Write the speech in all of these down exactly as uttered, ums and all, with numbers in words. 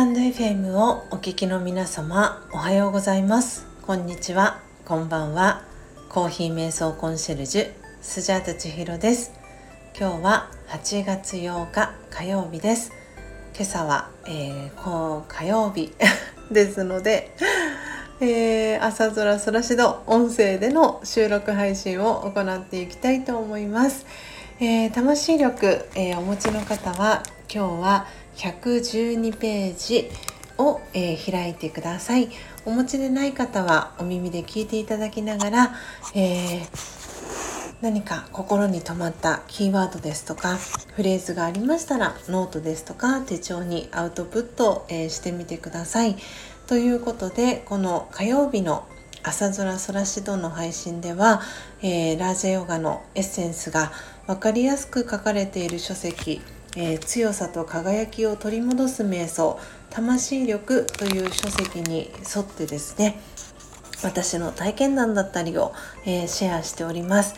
タンド エフエム をお聞きの皆様、おはようございます、こんにちは、こんばんは。コーヒー瞑想コンシェルジュスジャータ千尋です。今日ははちがつようか火曜日です。今朝は、えー、火曜日ですので、えー、朝空そらしど音声での収録配信を行っていきたいと思います。えー、魂力、えー、お持ちの方は今日はひゃくじゅうにページを、えー、開いてください。お持ちでない方はお耳で聞いていただきながら、えー、何か心に留まったキーワードですとかフレーズがありましたらノートですとか手帳にアウトプット、えー、してみてください。ということで、この火曜日の朝空そらしどの配信では、えー、ラージャヨガのエッセンスが分かりやすく書かれている書籍、えー、強さと輝きを取り戻す瞑想魂力という書籍に沿ってですね、私の体験談だったりを、えー、シェアしております。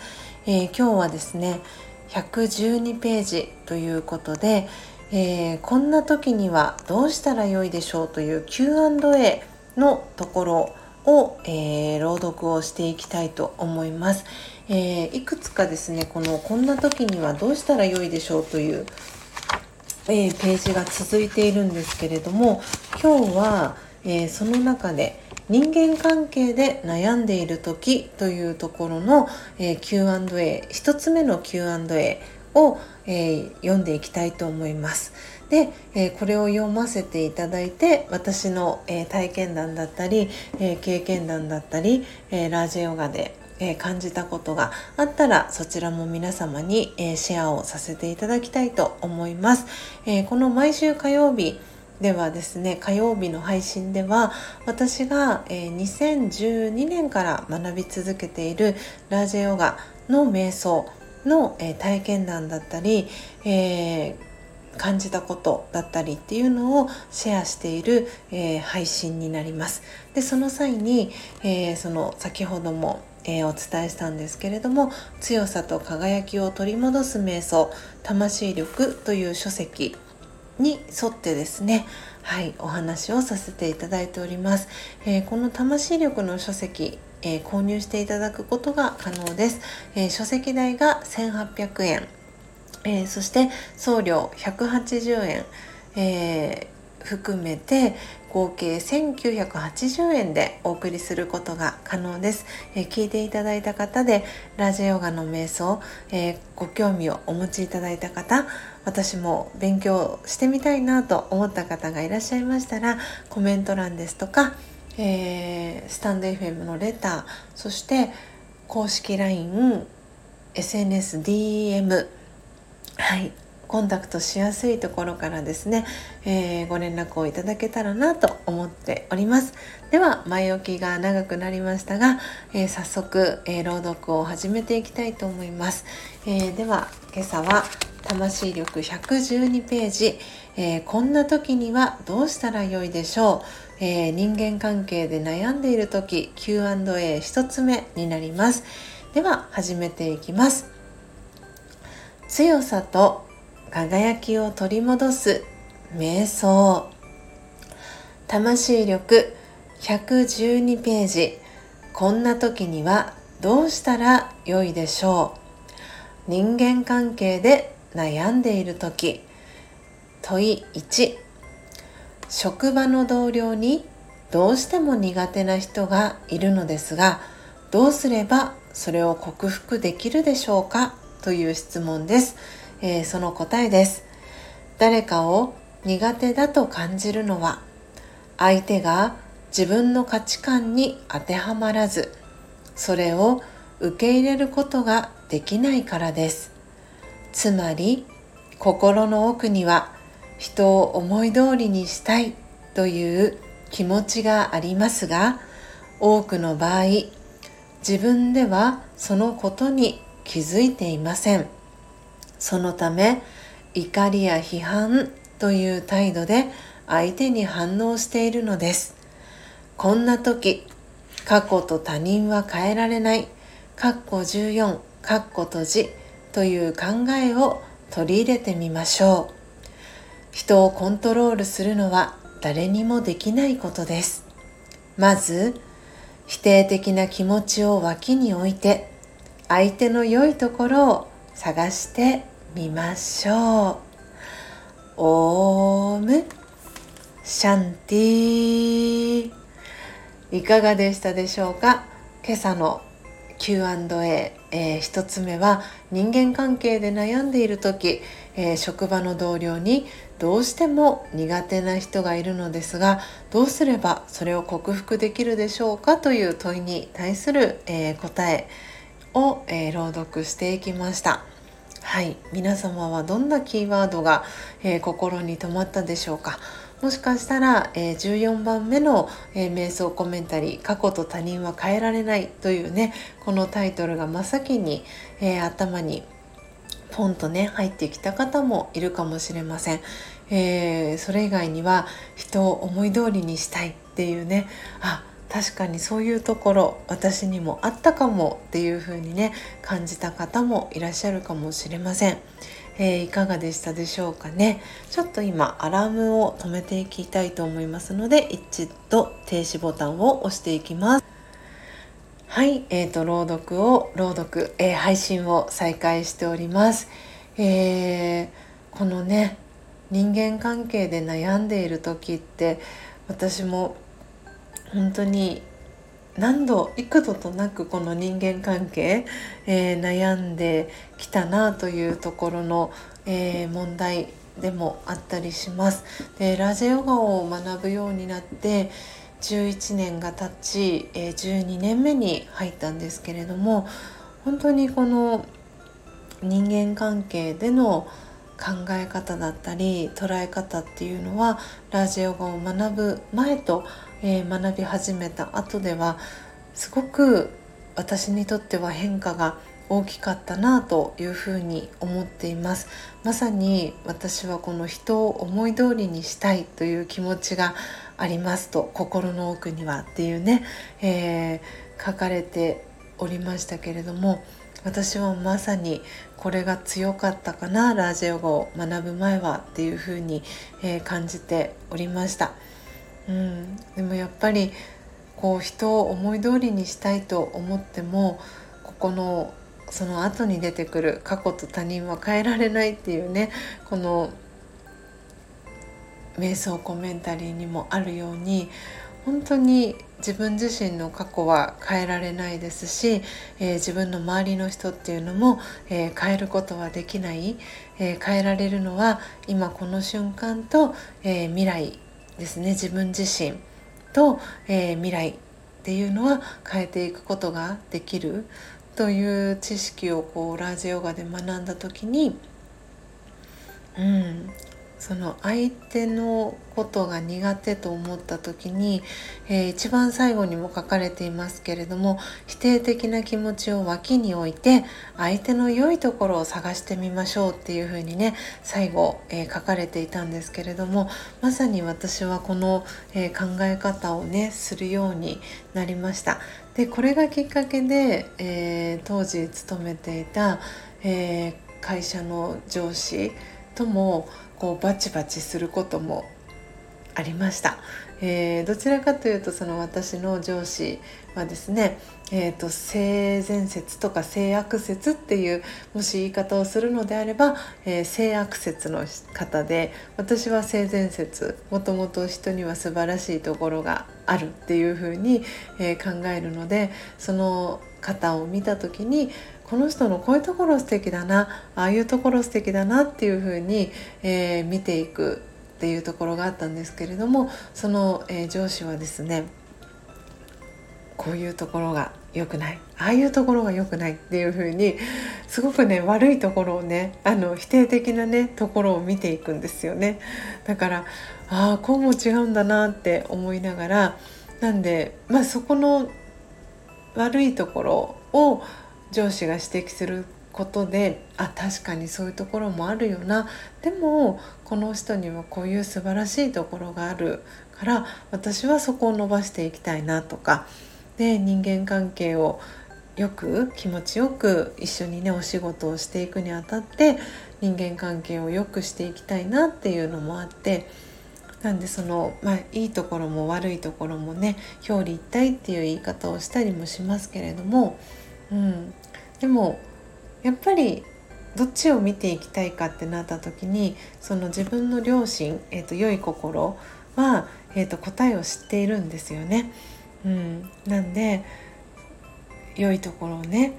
えー、今日はですねひゃくじゅうにページということで、えー、こんな時にはどうしたらよいでしょうという キューアンドエー のところを、えー、朗読をしていきたいと思います。えー、いくつかですね、このこんな時にはどうしたらよいでしょうという、えー、ページが続いているんですけれども、今日は、えー、その中で人間関係で悩んでいる時というところの、えー、キューアンドエー、一つ目の キューアンドエー を、えー、読んでいきたいと思います。で、えー、これを読ませていただいて、私の、えー、体験談だったり、えー、経験談だったり、えー、ラージャヨガで、えー、感じたことがあったら、そちらも皆様に、えー、シェアをさせていただきたいと思います。えー、この毎週火曜日ではですね、火曜日の配信では私が、えー、にせんじゅうにねんから学び続けているラージャヨガの瞑想の、えー、体験談だったり、えー感じたことだったりっていうのをシェアしている、えー、配信になります。で、その際に、えー、その先ほども、えー、お伝えしたんですけれども、強さと輝きを取り戻す瞑想魂力という書籍に沿ってですね、はい、お話をさせていただいております。えー、この魂力の書籍、えー、購入していただくことが可能です。えー、書籍代がせんはっぴゃくえん、えー、そして送料ひゃくはちじゅうえん、えー、含めて合計せんきゅうひゃくはちじゅうえんでお送りすることが可能です。えー、聞いていただいた方でラージャヨガの瞑想、えー、ご興味をお持ちいただいた方、私も勉強してみたいなと思った方がいらっしゃいましたら、コメント欄ですとか、えー、スタンド エフエム のレター、そして公式 ライン、エスエヌエス、ディーエム、はい、コンタクトしやすいところからですね、えー、ご連絡をいただけたらなと思っております。では、前置きが長くなりましたが、えー、早速、えー、朗読を始めていきたいと思います。えー、では、今朝は魂力ひゃくじゅうにページ、えー、こんな時にはどうしたらよいでしょう、えー、人間関係で悩んでいる時 キューアンドエー 一つ目になります。では、始めていきます。強さと輝きを取り戻す瞑想魂力ひゃくじゅうにページ、こんな時にはどうしたらよいでしょう。人間関係で悩んでいる時、問いいち、職場の同僚にどうしても苦手な人がいるのですが、どうすればそれを克服できるでしょうかという質問です。えー、その答えです。誰かを苦手だと感じるのは、相手が自分の価値観に当てはまらず、それを受け入れることができないからです。つまり、心の奥には人を思い通りにしたいという気持ちがありますが、多くの場合、自分ではそのことに気づいていません。そのため、怒りや批判という態度で相手に反応しているのです。こんな時、過去と他人は変えられないじゅうよんという考えを取り入れてみましょう。人をコントロールするのは誰にもできないことです。まず、否定的な気持ちを脇に置いて、相手の良いところを探してみましょう。オームシャンティ。いかがでしたでしょうか。今朝の キューアンドエー、えー、一つ目は、人間関係で悩んでいる時、えー、職場の同僚にどうしても苦手な人がいるのですが、どうすればそれを克服できるでしょうかという問いに対する、えー、答えを、えー、朗読していきました。はい、皆様はどんなキーワードが、えー、心に留まったでしょうか。もしかしたら、えー、じゅうよんばんめの、えー、瞑想コメンタリー、過去と他人は変えられないというね、このタイトルが真っ先に、えー、頭にポンとね入ってきた方もいるかもしれません。えー、それ以外には、人を思い通りにしたいっていうね、あ、確かにそういうところ私にもあったかもっていう風にね感じた方もいらっしゃるかもしれません。えー、いかがでしたでしょうかね。ちょっと今アラームを止めていきたいと思いますので、一度停止ボタンを押していきます。はい、えーと朗読を朗読、えー、配信を再開しております。えー、このね人間関係で悩んでいる時って、私も本当に何度幾度となくこの人間関係、えー、悩んできたなというところの、えー、問題でもあったりします。で、ラジオヨガを学ぶようになってじゅういちねんが経ち、えー、じゅうにねんめに入ったんですけれども、本当にこの人間関係での考え方だったり捉え方っていうのは、ラジオヨガを学ぶ前と、えー、学び始めた後ではすごく私にとっては変化が大きかったなというふうに思っています。まさに私はこの人を思い通りにしたいという気持ちがありますと、心の奥にはっていうね、えー、書かれておりましたけれども、私はまさにこれが強かったかな、ラジオヨガを学ぶ前はっていうふうに、えー、感じておりました。うん、でもやっぱりこう人を思い通りにしたいと思っても、ここのその後に出てくる過去と他人は変えられないっていうね、この瞑想コメンタリーにもあるように、本当に自分自身の過去は変えられないですし、えー、自分の周りの人っていうのも、えー、変えることはできない、えー、変えられるのは今この瞬間と、えー、未来ですね、自分自身と、えー、未来っていうのは変えていくことができるという知識をこうラジオヨガで学んだ時に、うん、その相手のことが苦手と思った時に、えー、一番最後にも書かれていますけれども、否定的な気持ちを脇に置いて相手の良いところを探してみましょうっていうふうにね最後、えー、書かれていたんですけれども、まさに私はこの、えー、考え方をねするようになりました。で、これがきっかけで、えー、当時勤めていた、えー、会社の上司ともこうバチバチすることもありました。えー、どちらかというと、その私の上司はですね、えー、と性善説とか性悪説っていう、もし言い方をするのであれば、えー、性悪説の方で、私は性善説、もともと人には素晴らしいところがあるっていうふうに、えー、考えるので、その方を見た時に、この人のこういうところ素敵だな、ああいうところ素敵だなっていうふうに、えー、見ていくっていうところがあったんですけれども、その、えー、上司はですね、こういうところが良くない、ああいうところが良くないっていう風に、すごくね悪いところをね、あの否定的なねところを見ていくんですよね。だからああこうも違うんだなって思いながら、なんでまあそこの悪いところを上司が指摘することで、あ、確かにそういうところもあるよな、でもこの人にはこういう素晴らしいところがあるから私はそこを伸ばしていきたいなとかで、人間関係をよく気持ちよく一緒にねお仕事をしていくにあたって、人間関係をよくしていきたいなっていうのもあって、なんでその、まあ、いいところも悪いところもね表裏一体っていう言い方をしたりもしますけれども、うん、でもやっぱりどっちを見ていきたいかってなった時にその自分の良心、えーと、良い心は、えーと、答えを知っているんですよね、うん、なんで良いところをね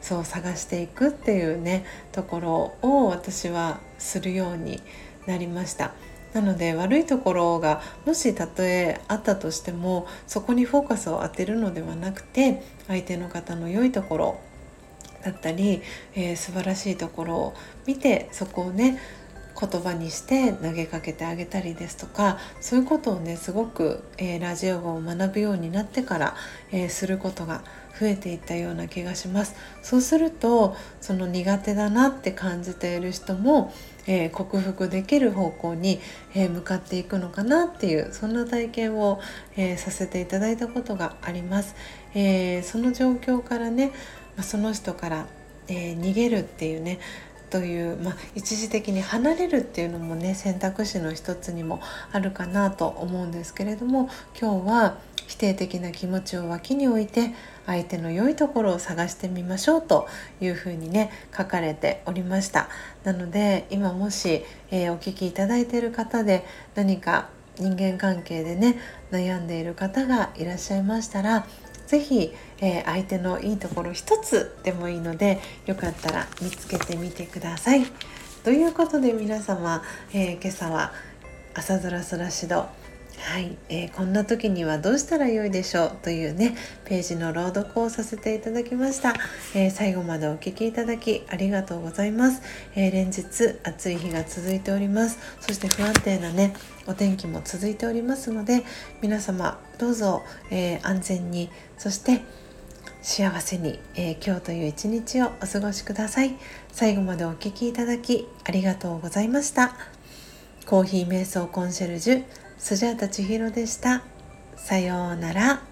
そう探していくっていうねところを私はするようになりました。なので悪いところがもしたとえあったとしてもそこにフォーカスを当てるのではなくて相手の方の良いところだったり、えー、素晴らしいところを見てそこをね言葉にして投げかけてあげたりですとかそういうことをねすごく、えー、ラジオ語を学ぶようになってから、えー、することが増えていったような気がします。そうするとその苦手だなって感じている人も、えー、克服できる方向に、えー、向かっていくのかなっていうそんな体験を、えー、させていただいたことがあります。えー、その状況からねその人から、えー、逃げるっていうねという、まあ、一時的に離れるっていうのもね選択肢の一つにもあるかなと思うんですけれども、今日は否定的な気持ちを脇に置いて相手の良いところを探してみましょうというふうにね書かれておりました。なので今もし、えー、お聞きいただいている方で何か人間関係でね悩んでいる方がいらっしゃいましたらぜひ、えー、相手のいいところ一つでもいいのでよかったら見つけてみてください。ということで皆様、えー、今朝は朝空そらしど、はいえー、こんな時にはどうしたらよいでしょうというねページの朗読をさせていただきました。えー、最後までお聞きいただきありがとうございます。えー、連日暑い日が続いております。そして不安定なねお天気も続いておりますので皆様どうぞ、えー、安全にそして幸せに、えー、今日という一日をお過ごしください。最後までお聞きいただきありがとうございました。コーヒー瞑想コンシェルジュスジャータ千尋でした。さようなら。